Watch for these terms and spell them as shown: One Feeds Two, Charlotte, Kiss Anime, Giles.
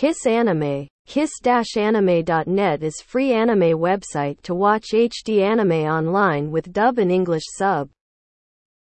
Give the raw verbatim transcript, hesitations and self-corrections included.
Kiss Anime. kiss anime dot net is free anime website to watch H D anime online with dub and English sub.